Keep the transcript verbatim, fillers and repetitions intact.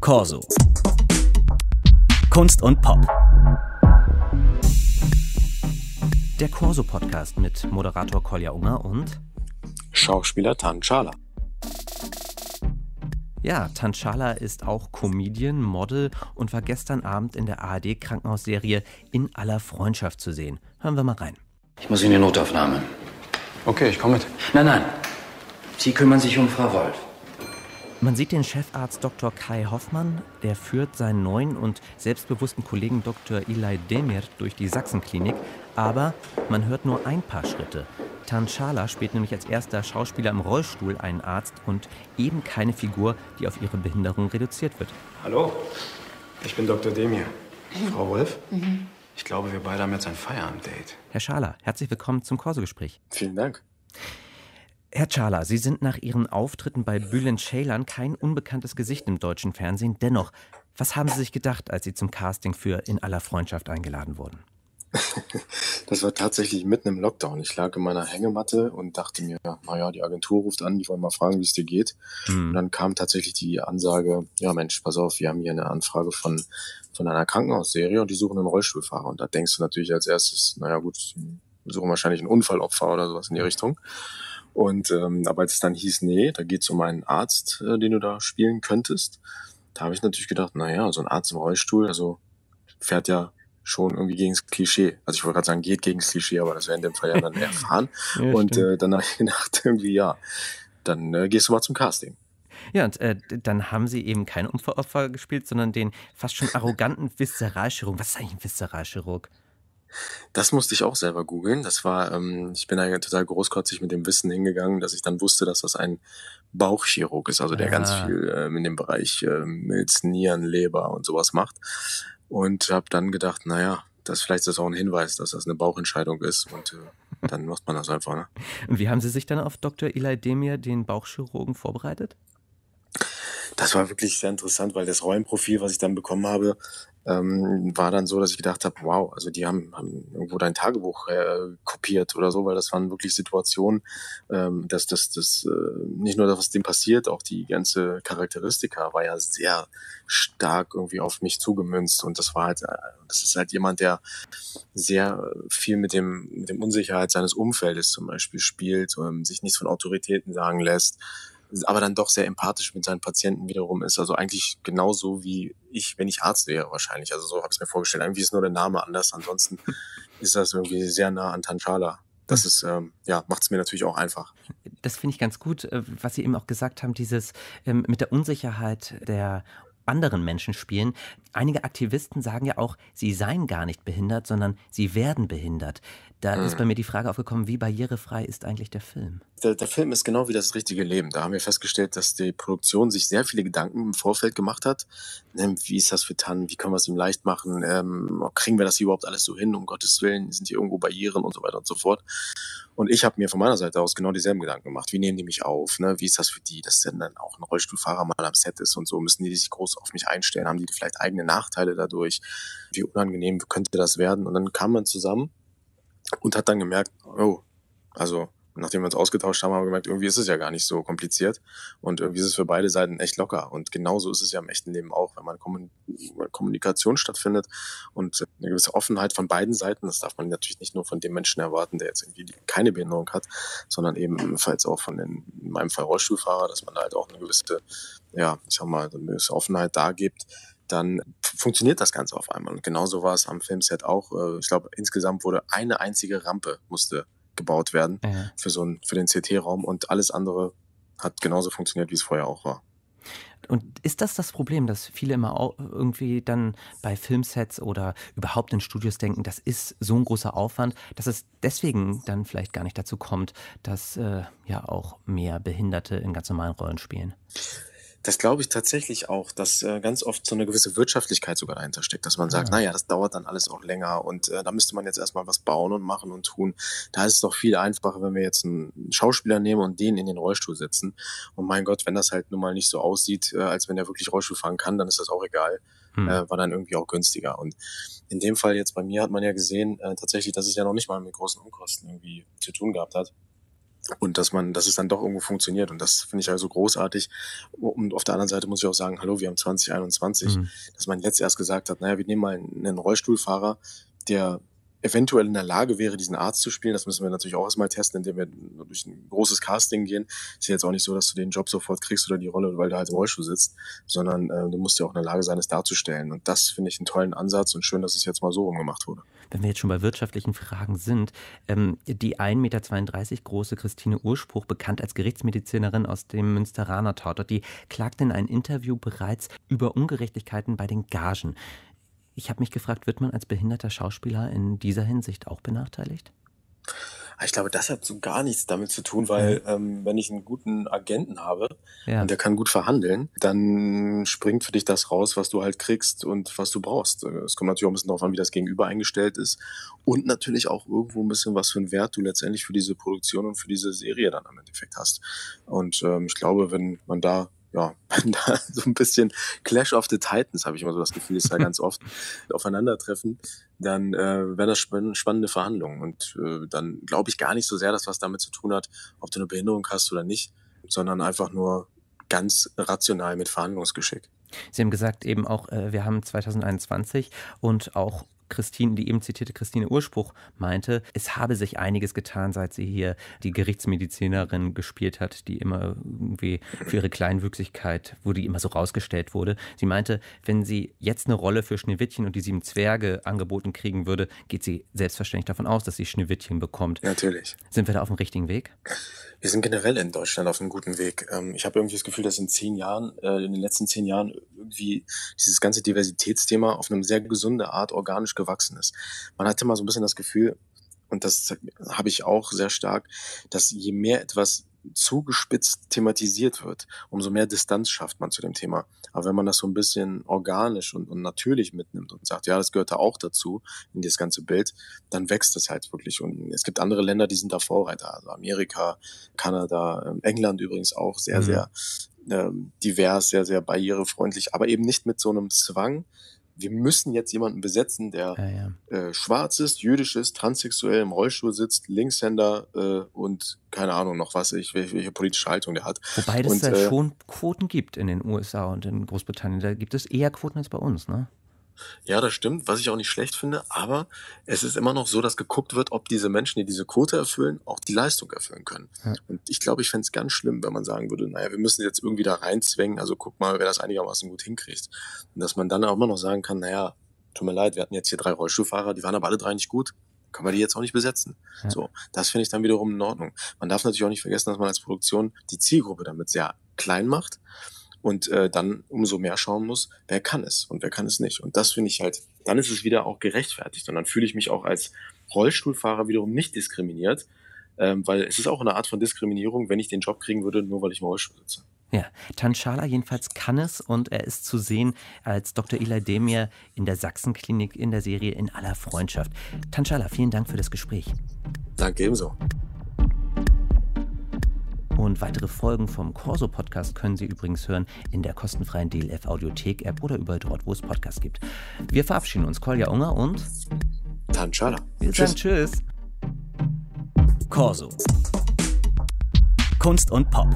Corso. Kunst und Pop. Der Corso-Podcast mit Moderator Kolja Unger und Schauspieler Tan Çağlar. Ja, Tan Çağlar ist auch Comedian, Model und war gestern Abend in der A R D-Krankenhausserie In aller Freundschaft zu sehen. Hören wir mal rein. Ich muss in die Notaufnahme. Okay, ich komme mit. Nein, nein. Sie kümmern sich um Frau Wolf. Man sieht den Chefarzt Doktor Kai Hoffmann. Der führt seinen neuen und selbstbewussten Kollegen Doktor Eli Demir durch die Sachsenklinik. Aber man hört nur ein paar Schritte. Tan Çağlar spielt nämlich als erster Schauspieler im Rollstuhl einen Arzt und eben keine Figur, die auf ihre Behinderung reduziert wird. Hallo, ich bin Doktor Demir. Frau Wolf? Mhm. Ich glaube, wir beide haben jetzt ein Feierabend-Date. Herr Çağlar, herzlich willkommen zum Corso-Gespräch. Vielen Dank. Herr Çağlar, Sie sind nach Ihren Auftritten bei Bülent-Schälern kein unbekanntes Gesicht im deutschen Fernsehen. Dennoch, was haben Sie sich gedacht, als Sie zum Casting für In aller Freundschaft eingeladen wurden? Das war tatsächlich mitten im Lockdown. Ich lag in meiner Hängematte und dachte mir, naja, die Agentur ruft an, die wollen mal fragen, wie es dir geht. Hm. Und dann kam tatsächlich die Ansage, ja Mensch, pass auf, wir haben hier eine Anfrage von, von einer Krankenhausserie und die suchen einen Rollstuhlfahrer. Und da denkst du natürlich als erstes, naja gut, die suchen wahrscheinlich ein Unfallopfer oder sowas in die Richtung. Und ähm, aber als es dann hieß, nee, da geht es um einen Arzt, äh, den du da spielen könntest, da habe ich natürlich gedacht, naja, so ein Arzt im Rollstuhl, also fährt ja schon irgendwie gegen das Klischee. Also ich wollte gerade sagen, geht gegen das Klischee, aber das werden in dem Fall ja dann erfahren. Ja, und äh, dann habe ich gedacht, irgendwie ja, dann äh, gehst du mal zum Casting. Ja, und äh, dann haben sie eben kein Unfallopfer gespielt, sondern den fast schon arroganten Viszeralchirurg. Was ist eigentlich ein Viszeralchirurg? Das musste ich auch selber googeln. Das war, ähm, ich bin da total großkotzig mit dem Wissen hingegangen, dass ich dann wusste, dass das ein Bauchchirurg ist, also der ja. ganz viel ähm, in dem Bereich äh, Milz, Nieren, Leber und sowas macht. Und habe dann gedacht, naja, das, vielleicht ist das auch ein Hinweis, dass das eine Bauchentscheidung ist. Und äh, dann macht man das einfach. Ne? Und wie haben Sie sich dann auf Doktor Eli Demir, den Bauchchirurgen, vorbereitet? Das war wirklich sehr interessant, weil das Rollenprofil, was ich dann bekommen habe, ähm, war dann so, dass ich gedacht habe, wow, also die haben, haben irgendwo dein Tagebuch äh, kopiert oder so, weil das waren wirklich Situationen, ähm, dass das, das äh, nicht nur das, was dem passiert, auch die ganze Charakteristika war ja sehr stark irgendwie auf mich zugemünzt und das war halt, äh, das ist halt jemand, der sehr viel mit dem, mit dem Unsicherheit seines Umfeldes zum Beispiel spielt, ähm, sich nichts von Autoritäten sagen lässt, aber dann doch sehr empathisch mit seinen Patienten wiederum ist. Also eigentlich genauso wie ich, wenn ich Arzt wäre wahrscheinlich. Also so habe ich es mir vorgestellt. Irgendwie ist nur der Name anders. Ansonsten ist das irgendwie sehr nah an Tan Çağlar. Das ist, ähm, ja, macht es mir natürlich auch einfach. Das finde ich ganz gut, was Sie eben auch gesagt haben, dieses ähm, mit der Unsicherheit der anderen Menschen spielen. Einige Aktivisten sagen ja auch, sie seien gar nicht behindert, sondern sie werden behindert. Da hm. ist bei mir die Frage aufgekommen, wie barrierefrei ist eigentlich der Film? Der, der Film ist genau wie das richtige Leben. Da haben wir festgestellt, dass die Produktion sich sehr viele Gedanken im Vorfeld gemacht hat. Wie ist das für Tan? Wie können wir es ihm leicht machen? Ähm, kriegen wir das hier überhaupt alles so hin? Um Gottes Willen, sind hier irgendwo Barrieren und so weiter und so fort. Und ich habe mir von meiner Seite aus genau dieselben Gedanken gemacht. Wie nehmen die mich auf? Ne? Wie ist das für die, dass dann auch ein Rollstuhlfahrer mal am Set ist und so? Müssen die sich groß auf mich einstellen? Haben die vielleicht eigene Nachteile dadurch? Wie unangenehm könnte das werden? Und dann kam man zusammen und hat dann gemerkt, oh, also nachdem wir uns ausgetauscht haben, haben wir gemerkt, irgendwie ist es ja gar nicht so kompliziert und irgendwie ist es für beide Seiten echt locker. Und genauso ist es ja im echten Leben auch, wenn man Kommunikation stattfindet und eine gewisse Offenheit von beiden Seiten, das darf man natürlich nicht nur von dem Menschen erwarten, der jetzt irgendwie keine Behinderung hat, sondern ebenfalls auch von den, in meinem Fall Rollstuhlfahrer, dass man da halt auch eine gewisse, ja, ich sag mal, eine gewisse Offenheit dargibt, dann funktioniert das Ganze auf einmal. Und genauso war es am Filmset auch. Ich glaube, insgesamt wurde eine einzige Rampe musste gebaut werden ja. für so einen, für den C T-Raum und alles andere hat genauso funktioniert, wie es vorher auch war. Und ist das das Problem, dass viele immer auch irgendwie dann bei Filmsets oder überhaupt in Studios denken, das ist so ein großer Aufwand, dass es deswegen dann vielleicht gar nicht dazu kommt, dass äh, ja auch mehr Behinderte in ganz normalen Rollen spielen? Das glaube ich tatsächlich auch, dass äh, ganz oft so eine gewisse Wirtschaftlichkeit sogar dahinter steckt, dass man sagt, ja. naja, das dauert dann alles auch länger und äh, da müsste man jetzt erstmal was bauen und machen und tun. Da ist es doch viel einfacher, wenn wir jetzt einen Schauspieler nehmen und den in den Rollstuhl setzen. Und mein Gott, wenn das halt nun mal nicht so aussieht, äh, als wenn der wirklich Rollstuhl fahren kann, dann ist das auch egal. Hm. Äh, war dann irgendwie auch günstiger. Und in dem Fall jetzt bei mir hat man ja gesehen, äh, tatsächlich, dass es ja noch nicht mal mit großen Unkosten irgendwie zu tun gehabt hat. Und dass man, dass es dann doch irgendwo funktioniert. Und das finde ich also großartig. Und auf der anderen Seite muss ich auch sagen, hallo, wir haben zwanzig einundzwanzig, mhm. dass man jetzt erst gesagt hat, naja, wir nehmen mal einen Rollstuhlfahrer, der eventuell in der Lage wäre, diesen Arzt zu spielen. Das müssen wir natürlich auch erstmal testen, indem wir durch ein großes Casting gehen. Ist ja jetzt auch nicht so, dass du den Job sofort kriegst oder die Rolle, weil du halt im Rollstuhl sitzt, sondern äh, du musst ja auch in der Lage sein, es darzustellen. Und das finde ich einen tollen Ansatz und schön, dass es jetzt mal so rumgemacht wurde. Wenn wir jetzt schon bei wirtschaftlichen Fragen sind, ähm, die ein Meter zweiunddreißig große Christine Urspruch, bekannt als Gerichtsmedizinerin aus dem Münsteraner Tatort, die klagte in einem Interview bereits über Ungerechtigkeiten bei den Gagen. Ich habe mich gefragt, wird man als behinderter Schauspieler in dieser Hinsicht auch benachteiligt? Ich glaube, das hat so gar nichts damit zu tun, weil ähm, wenn ich einen guten Agenten habe ja. und der kann gut verhandeln, dann springt für dich das raus, was du halt kriegst und was du brauchst. Es kommt natürlich auch ein bisschen darauf an, wie das Gegenüber eingestellt ist und natürlich auch irgendwo ein bisschen, was für einen Wert du letztendlich für diese Produktion und für diese Serie dann im Endeffekt hast. Und ähm, ich glaube, wenn man da Ja, wenn da so ein bisschen Clash of the Titans, habe ich immer so das Gefühl, ist ja ganz oft aufeinandertreffen, dann äh, wäre das spannende Verhandlungen. Und äh, dann glaube ich gar nicht so sehr, dass was damit zu tun hat, ob du eine Behinderung hast oder nicht, sondern einfach nur ganz rational mit Verhandlungsgeschick. Sie haben gesagt eben auch, äh, wir haben zwanzig einundzwanzig und auch Christine, die eben zitierte Christine Urspruch, meinte, es habe sich einiges getan, seit sie hier die Gerichtsmedizinerin gespielt hat, die immer irgendwie für ihre Kleinwüchsigkeit, wo die immer so rausgestellt wurde. Sie meinte, wenn sie jetzt eine Rolle für Schneewittchen und die sieben Zwerge angeboten kriegen würde, geht sie selbstverständlich davon aus, dass sie Schneewittchen bekommt. Natürlich. Sind wir da auf dem richtigen Weg? Wir sind generell in Deutschland auf einem guten Weg. Ich habe irgendwie das Gefühl, dass in zehn Jahren, in den letzten zehn Jahren irgendwie dieses ganze Diversitätsthema auf eine sehr gesunde Art organisch gewachsen ist. Man hatte mal so ein bisschen das Gefühl, und das habe ich auch sehr stark, dass je mehr etwas zugespitzt thematisiert wird, umso mehr Distanz schafft man zu dem Thema. Aber wenn man das so ein bisschen organisch und, und natürlich mitnimmt und sagt, ja, das gehört da auch dazu in dieses ganze Bild, dann wächst das halt wirklich. Und es gibt andere Länder, die sind da Vorreiter, also Amerika, Kanada, England übrigens auch sehr, mhm. sehr ähm, divers, sehr, sehr barrierefreundlich, aber eben nicht mit so einem Zwang, wir müssen jetzt jemanden besetzen, der ja, ja. Äh, schwarz ist, jüdisch ist, transsexuell, im Rollstuhl sitzt, Linkshänder äh, und keine Ahnung noch was, ich, welche politische Haltung der hat. Wobei es da äh, schon Quoten gibt in den U S A und in Großbritannien. Da gibt es eher Quoten als bei uns, ne? Ja, das stimmt, was ich auch nicht schlecht finde, aber es ist immer noch so, dass geguckt wird, ob diese Menschen, die diese Quote erfüllen, auch die Leistung erfüllen können. Ja. Und ich glaube, ich fände es ganz schlimm, wenn man sagen würde, naja, wir müssen jetzt irgendwie da reinzwängen, also guck mal, wer das einigermaßen gut hinkriegt. Und dass man dann auch immer noch sagen kann, naja, tut mir leid, wir hatten jetzt hier drei Rollstuhlfahrer, die waren aber alle drei nicht gut, können wir die jetzt auch nicht besetzen. Ja. So, das finde ich dann wiederum in Ordnung. Man darf natürlich auch nicht vergessen, dass man als Produktion die Zielgruppe damit sehr klein macht. Und äh, dann umso mehr schauen muss, wer kann es und wer kann es nicht. Und das finde ich halt, dann ist es wieder auch gerechtfertigt. Und dann fühle ich mich auch als Rollstuhlfahrer wiederum nicht diskriminiert, ähm, weil es ist auch eine Art von Diskriminierung, wenn ich den Job kriegen würde, nur weil ich im Rollstuhl sitze. Ja, Tan Çağlar jedenfalls kann es und er ist zu sehen als Doktor Eli Demir in der Sachsenklinik in der Serie In aller Freundschaft. Tan Çağlar, vielen Dank für das Gespräch. Danke ebenso. Und weitere Folgen vom Corso-Podcast können Sie übrigens hören in der kostenfreien D L F-Audiothek-App oder überall dort, wo es Podcasts gibt. Wir verabschieden uns, Kolja Unger und Tan Çağlar. Wir sagen Tschüss. Corso. Kunst und Pop.